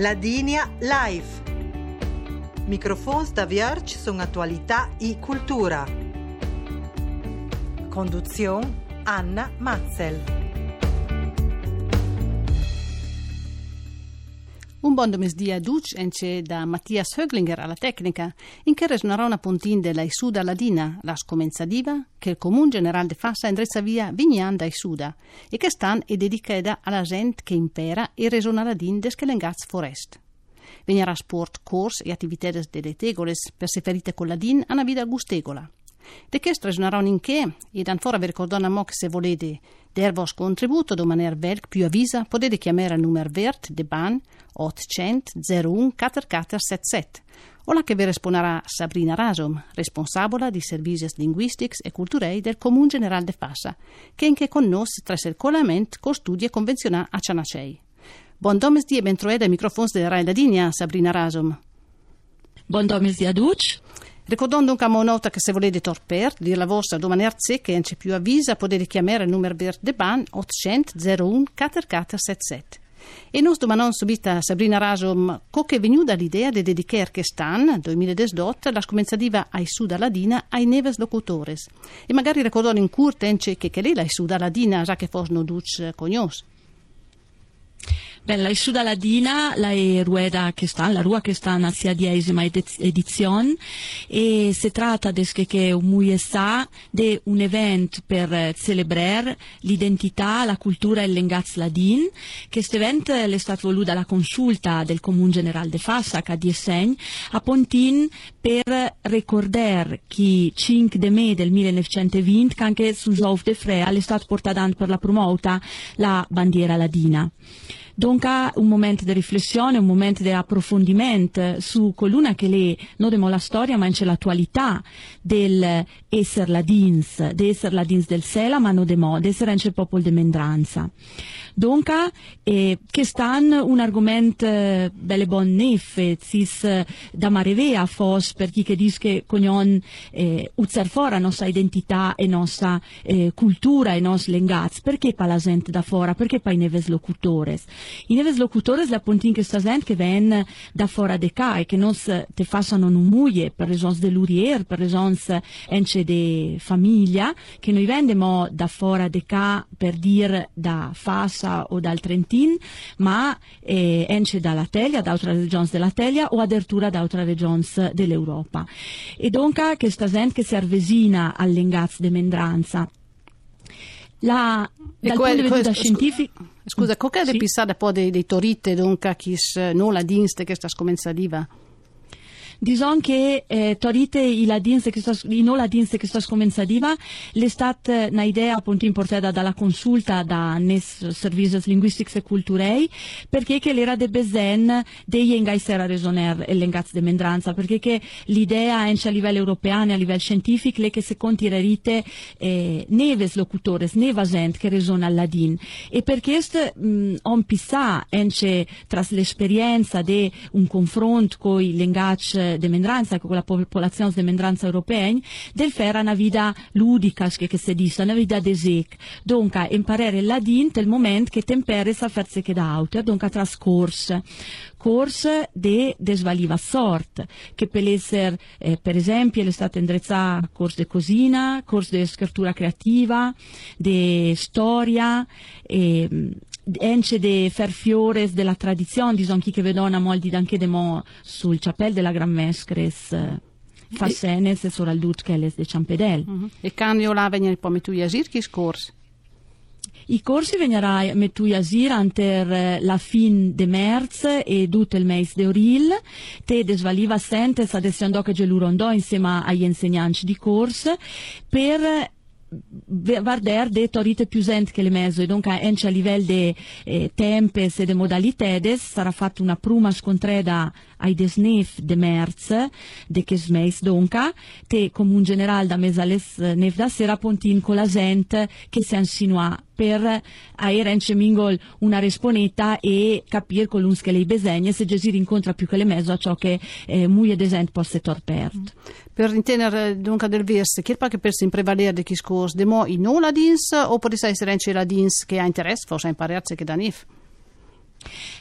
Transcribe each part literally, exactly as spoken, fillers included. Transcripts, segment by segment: Ladinia Live. Microfons da Vierge sono attualità e cultura. Conduzione Anna Mazzel. Un buon domesdì a Duc e da Matthias Höglinger alla tecnica, in che resnarà una puntin dell'Aisciuda Ladina, la scomenzativa, che il Comun General de Fassa indrezza via Vignan da Aisciuda, e che stan è dedicata alla gente che impera e resona Ladin des Kelengaz Forest. Venirà sport, corsi e attività delle tegoles per se ferite con Ladin a una vita gustegola. De che stresnarò in che, ed anfora vi ricordona mo che se volete der vos contributo do maniera velc più avvisa, potete chiamare al numero vert de B A N ottocento zero uno quattromilaquattrocentosettantasette, o la che vi risponderà Sabrina Rasom, responsabile di servizi linguistici e culturali del Comun General de Fassa, che anche con noi tras il collamento con studi e convenzioni a Cianacei. Buon domesdì e bentroed ai microfoni della Rai Ladinia, Sabrina Rasom. Buon domesdì a tutti. Ricordando anche a monota che se volete torper, dire la vostra domanda secca e non c'è più avvisa, potete chiamare il numero verde B A N ottocento zero uno quattromilaquattrocentosettantasette. E noi domandiamo subito a Sabrina Rasom come è venuta l'idea di dedicare quest'anno, duemiladiciotto, la scomenzativa Aisciuda Ladina ai neves locutores. E magari ricordando in curto anche che è l'Aisciuda Ladina, già che fosse non duce cognos. Beh, l'Aisciuda Ladina, la rueda che sta, la rua che sta nella sediesima edizione, e si tratta di che muiesa di un evento per celebrare l'identità, la cultura e il lingaz ladin. Questo evento è stato voluto alla consulta del Comun General de Fassa, che diessegna a Pontin per ricordare che cinque de me del millenovecentoventi, che anche sul Jove de Frea, è stato portato per la promota la bandiera ladina. Dunque un momento di riflessione, un momento di approfondimento su coluna che le non demo la storia ma anche l'attualità del esser ladins, di essere ladins del Sela ma non demo, di essere anche il popolo di Mendranza. Dunque eh, che stan un argomento eh, belle bon neffe, cis eh, da marevea fos per chi che dice che cognon eh, uzzer fora nostra identità e nostra eh, cultura e nostra lengaz, perché pa la gente da fora, perché pa i neves locutores. I neves locutores la pontin che sta gente che ven da fora de ca e che non te fassano numuie per resons de l'urier, per resons ence de famiglia, che noi vendemo da fora de ca per dir da Fassa o dal Trentin, ma eh, ence dalla Teglia, da altre regions della Teglia o addirittura da altre regions dell'Europa. E donca che sta gente che si arvesina al lengaz de Mendranza. La dal punto di vista scientifico. Scusa, cosa sì. È pensata poi dei, dei torite, dunque, chi non la dinste che sta scomenzativa? Dison che eh, torite i ladinse che sta i non ladinse che sta scomenzativa, le stat na idea appunto importata dalla consulta da Nes Services Linguistics e Culturei, perché che l'era de Bezen dei engaisera resoner e l'engaz de Mendranza, perché che l'idea anche a livello europeo e a livello scientifico le che se contirerite eh, neves locutores, neva gente che resona al ladin, e perché est mh, on pissa anche tras l'esperienza de un confronto coi l'engaz de Mendranza, con la popolazione de Mendranza europea, del fare una vita ludica, che, che si dice, una vita desec. Dunque, imparare il ladin del momento che tempere sa farsi che da auto, dunque trascorse. Corse de desvaliva sort, che per essere, eh, per esempio, l'estate indrezzata corse de cosina, corse de scrittura creativa, de storia, e ence de fer fiores della tradizione, dison chi che vedona moldi anche de mo sul chapelle della Gran Mescres Fassenes e Soraldut Kelles de Ciampedel. Uh-huh. E canio la venire po metu Yasir chi scors? I corsi venirai metu Yasir anter la fin de merz e tutto il mese de oril, te desvaliva sentes adessando che gelurondò insieme agli insegnanti di corso per guardare de torite più gente che le mezzo, e dunque anche a livello de eh, tempes e de modalitedes sarà fatta una prima scontreda ai desnef de merz de che smeis, dunque te come un generale da mesales nef da sera pontin con la gente che si insinua per avere anche mingol una responeta e capire con l'uns che lei besegne se Gesir incontra più che le mezzo a ciò che eh, muie de gente possa torpert. Mm. Per intendere dunque del vers, che perché per sin prevalere de chi scor- de mo i non ladins o potesse essere anche ladins che ha interesse forse a impararsi che da nif?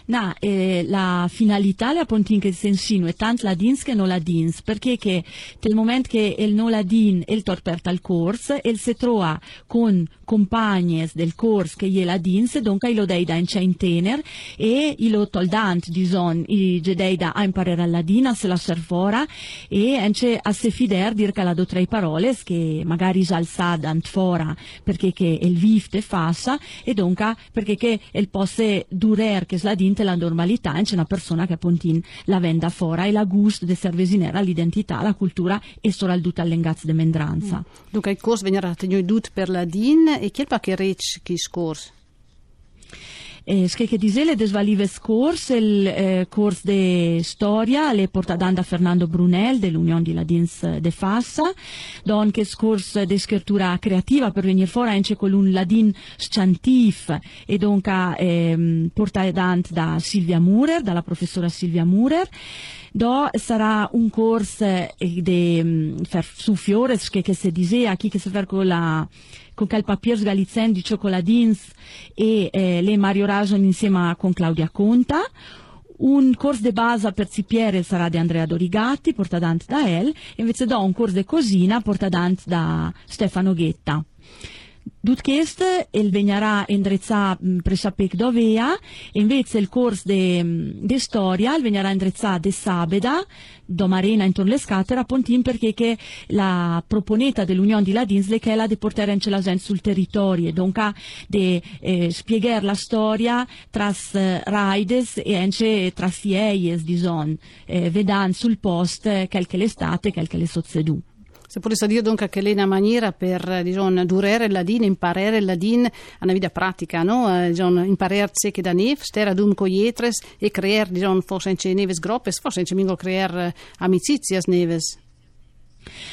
No, eh, la finalità è appunto in che sensino è tanto ladins che non ladins, perché che nel momento che il non ladin è il torperta al corso, il si trova con compagnes del corso che gli è ladins, dunque lo dei da in c'è in tener e lo toldant di son, i gedei da a imparare la ladina, se la servora e c'è a se fider dir che la do tre parole che magari già alzadant fora perché che il vifte fassa e dunque perché che il posse durer che sladin la normalità, c'è una persona che appunto la venda fora e la gusto de servesinera l'identità, la cultura e soralduta all'engaz de mendranza. Mm. Dunque il corso venirà tenuto per la din e chi è il pacchetto che scorso? Eh, che dice le desvalive scorse il eh, corso de storia le portadanda Fernando Brunel dell'Unione di Ladins de Fassa, don che scorso de scrittura creativa per venire fuori anche con un ladin sciantif e donca eh, portadant da Silvia Murer, dalla professora Silvia Murer. Do sarà un corso eh, de fer, su fiores che, che si dice a chi che si fa con la con il papier sgalizzando di Cioccoladins e eh, le Mario Rasen insieme con Claudia Conta. Un corso de base per zipiere sarà di Andrea Dorigatti, portadante da El, invece do un corso de cosina, portadante da Stefano Ghetta. Dutchest il vegnarà indrezzà presapec dovea, e invece il corso de, de storia il vegnarà indrezzà de sabeda, domarena intorno le scatera, pontin perché che la proponeta dell'Unione di Ladinsle che è la de portare anche la gente sul territorio, donca de eh, spiegare la storia tras eh, raides e anche tras ieies di zon, eh, vedan sul post eh, calche l'estate, calche le sozzedu. Se potesse dire dunque che lei è una maniera per diciamo, durare la din, imparare la din a una vita pratica, no? Diciamo, imparare che da neve, stare ad un coietres e creare diciamo, forse anche neves groppes, forse anche mingo creare amicizie neves.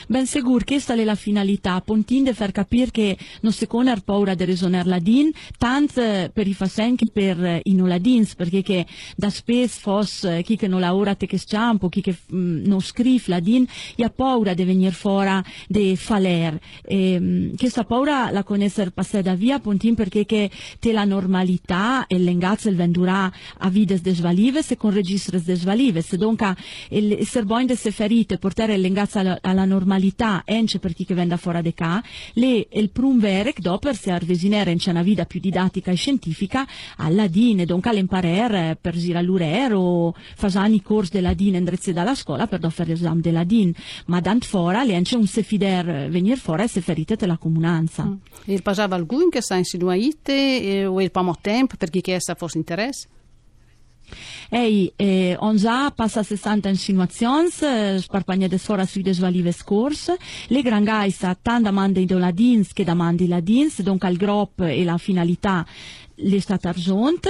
Ben segur che sta la finalità pontin de far capire che non si conar paura de resonar ladin tant per i fasen che per i noladins perché che da spes fos chi che non lavora te che sciampo chi che mh, non scrif ladin e ha paura de venir fora de faler e, che sta paura la conesser passè da via pontin perché che te la normalità e l'engazzo il vendurà a vides de svalives e con registres de svalives e donca il serboin de se ferite portare l'engazzo alla, alla normalità ence per chi che venda fora de ca le il prum verec doper se arvesinere ence una vita più didattica e scientifica alla dine donca l'emparer per girall'urer o fasani corsi della din endrezze dalla scuola per doffere l'esame della din ma dant fora le ence un se fider venir fora e se ferite te la comunanza mm. Il pasava algun che sa insinuaite eh, o il pamotemp per chi che essa fosse interesse. Ehi, eh, on già passa sessanta insinuazioni, eh, sparpagnate sfora sui desvalive scorse, le gran gaisa tan domande do ladins che domande ladins, donc al grop e la finalità le stat argent,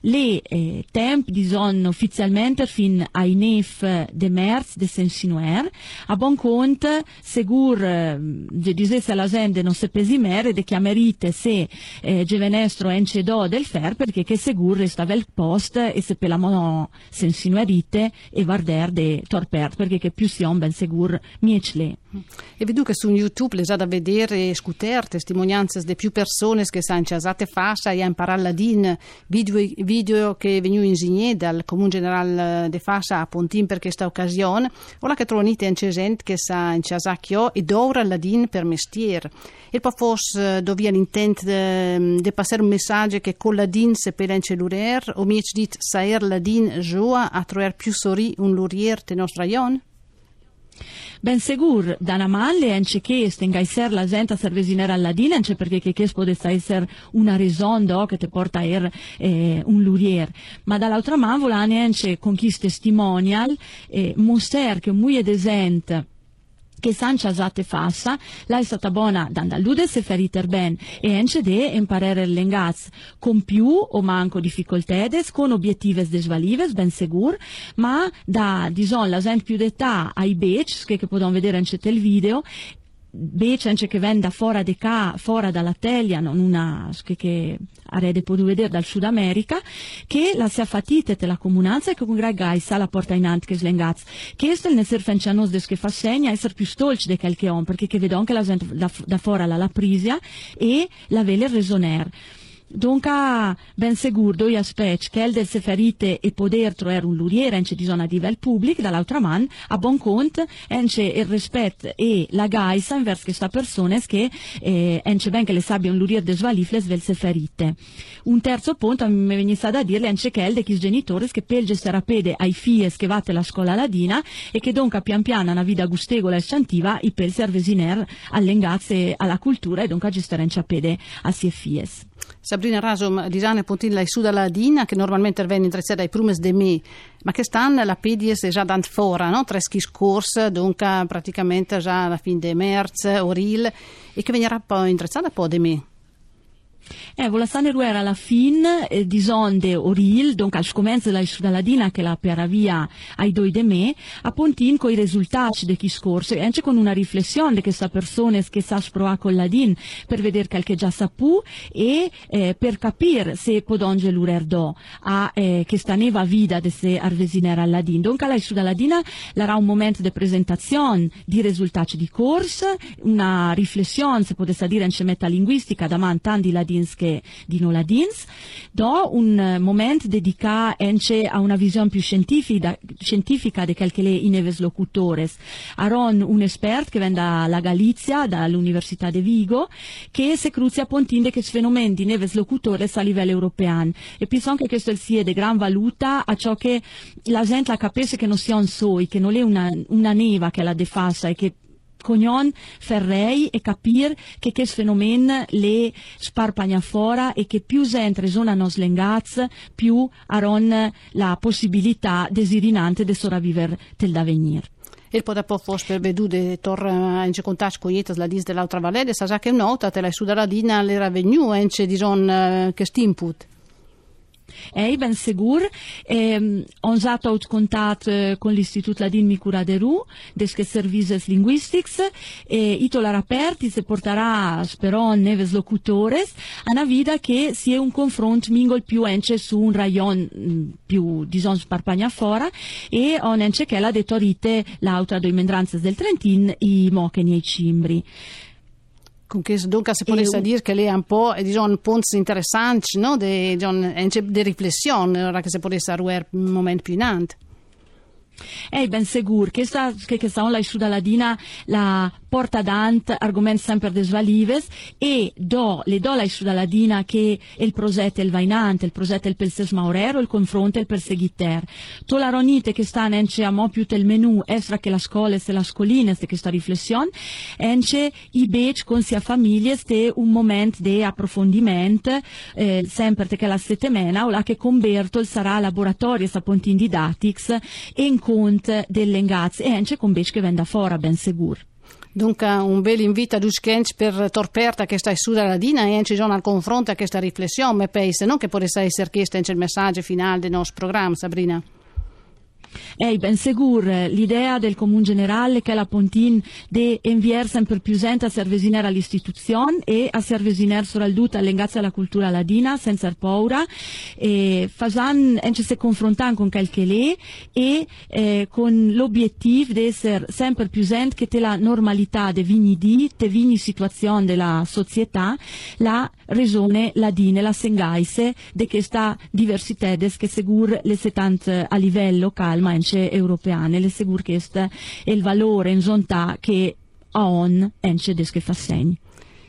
le eh, temp dison ufficialmente fin ai nef de merz de sensinuer, a bon cont segur eh, de disesse alla gente non se pesimere de chiamerite se eh, gevenestro ence do del fer perché che segur resta vel post e se per la mono sensinuerite e varder de torpert perché che più sion ben segur miecele. E vedo che su YouTube le già da vedere e scuter testimonianze di più persone che san casate fascia e imparare la din video, video che veniu insegnati dal Comun General de Fassa a Pontin per questa occasione ora che trovate anche gente che sa in casacchio ed ora la din per mestiere e poi forse dovia l'intento di passare un messaggio che con la din se per anche l'urer o mi dit saer la din gioa a trovare più sorri un lurier te nostra ion. Ben segur, da una malle ence che stenga esser la gente a servesinera alla dina, ence perché che che spodessa esser una risondo che te porta er eh, un lurier, ma dall'altra man volane ence con chi testimonial eh, moster che muie desente che sancia zate fassa, la è stata buona d'andalude se feriter ben e ence de imparare l'engaz con più o manco difficoltedes, con obiettives desvalives, ben segur, ma da dison la gente più d'età ai bec, che, che podon vedere ence tel video, bec ence che venda fora de ca, fora dalla teglia, non una che, che arede podu vedere dal Sud America, che la sia fatite te la comunanza e che con gaisa la porta in ant che slengaz. Che estel ne ser fencianos des che fa segna, esser più stolci de qualche on, perché che vedo anche la gente da, da fora la la prisia e la vele resoner. Donca ben segur doias pec che el del se ferite e poder troer un luriera ence di zona di vel public, dall'altra man, a bon cont ence il rispetto e la gaisa invers che sta persones che eh, ence ben che le sabbia un lurier de svalifles vel se ferite. Un terzo punto a me venisse da dirle ence che el de chis genitores che pelge serapede ai fies che vate la scuola ladina e che donca pian piana una vita gustegola e sciantiva i pel servesiner all'engazze alla cultura e donca gestare ence pede a sie fies. Sabrina Rasom, disane puntin la Aisciuda Ladina, che normalmente venne intrecciata ai prumes de me, ma che stanno la pedies già d'antfora, no? Tre schis corse, dunque praticamente già alla fine de merz, oril, e che veniva poi intrecciata poi de me. Eh, Volassane ruera alla fin eh, di sonde oril, dunque al scomenzo della Aisciuda Ladina che la piara via ai doi de me, a Pontin coi risultati de chi scorso, e anche con una riflessione che sta persone che sa sproa con Ladin per vedere quel che già sapù e eh, per capire se podonge l'urerdò a eh, che staneva vida de se arvesinera Ladin. Dunque la Aisciuda Ladina larà un momento de presentazione di risultati di corso, una riflessione, se potesse dire anche metalinguistica da mantan di Ladin che di non ladins, do un momento dedicato a una visione più scientifica, scientifica di quel che le ineves locutores. Aron un esperto che vende dalla Galizia, dall'Università de Vigo, che se cruzia a Pontinde che fenomeni di neves locutores a livello europeo. E penso anche che questo sia di gran valuta a ciò che la gente la capisce che non sia un soi, che non è una, una neva che la defassa e che cognon ferrei e capir che che fenomeno le sparpagna fora e che più sempre zona nos lengaz più aron la possibilità desirinante de sopravvivere tel d'avenir. E poi dopo forse per vedude torna in contatto con ietas la dis dell'altra valede sa già che nota te la Aisciuda Ladina l'era venue ence di son che stinput. Ehi, ben segur, eh, ho usato il contatto eh, con l'Istituto Ladin Micura de Ru, desche Services Linguistics, e eh, itolar aperti se porterà, spero, neves locutores, a una vita che sia un confronto mingol più ence su un rayon più, dison, sparpagna fora, e on ence che la detorite l'autra doi mendranzas del Trentin, i mocheni e i cimbri. Con che dunque si potesse dire che lei è un po' diciamo ponzi interessanti, no? De, de riflessione, ora che si potesse arrivare un momento più in avanti. È ben sicuro che sta che che sta la Aisciuda Ladina la porta dant argomenti sempre desvalives e do le do la Aisciuda Ladina che il progetto il vainante il progetto il pelses maurero il confronto il perseguiter tolaronite che sta nence amo più tel menù estra che la scuola se la scolina se che sta riflessione ence i bec con sia famiglie ste un momento de approfondimento eh, sempre te che la settemana o la che con Bertol sarà laboratorio sapontin didactics e in cont dell'engaz e ence con bec che venda fora ben segur. Dunque un bel invito ad Uschenc per torperta che sta Aisciuda Ladina e ci sono al confronto a questa riflessione, penso, non che potesse essere questo il messaggio finale del nostro programma, Sabrina. Ehi, ben segur, l'idea del Comun Generale che la Pontin de inviar sempre più gente a servesinare all'istituzione e a servesinare soralduta all'engazia alla cultura ladina senza paura e fasan ence se confrontan con qualche le e eh, con l'obiettivo di essere sempre più gente che te la normalità de vigni di, te vigni situazione della società la regione ladina, la sengaise de questa diversità des che segur le settanta a livello calma ence europeane, le segur che è il valore in zontà che on ence desche fa segni.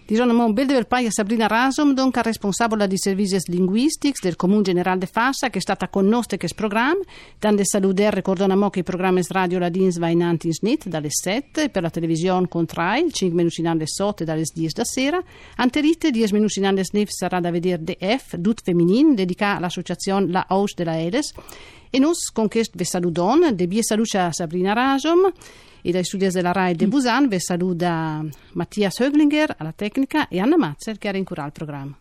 Dicono un bel dever paia Sabrina Rasom, donca responsabile di Services Linguistics del Comun General de Fassa, che è stata con noi che programma, tante saludare ricordano mo che i programmi radio ladins vainanti in snit dalle sette per la televisione con Rai, cinque minuti in alle sette dalle dieci da sera, anterite dieci minuti in alle snif sarà da vedere D F, Dut Feminin, dedicata all'associazione La Aus della Eles. E noi con questo vi saludon, de bie salucia Sabrina Rasom e dai studi della Rai de Busan vi saluta Matthias Höglinger alla tecnica e Anna Mazzel che era in cura al programma.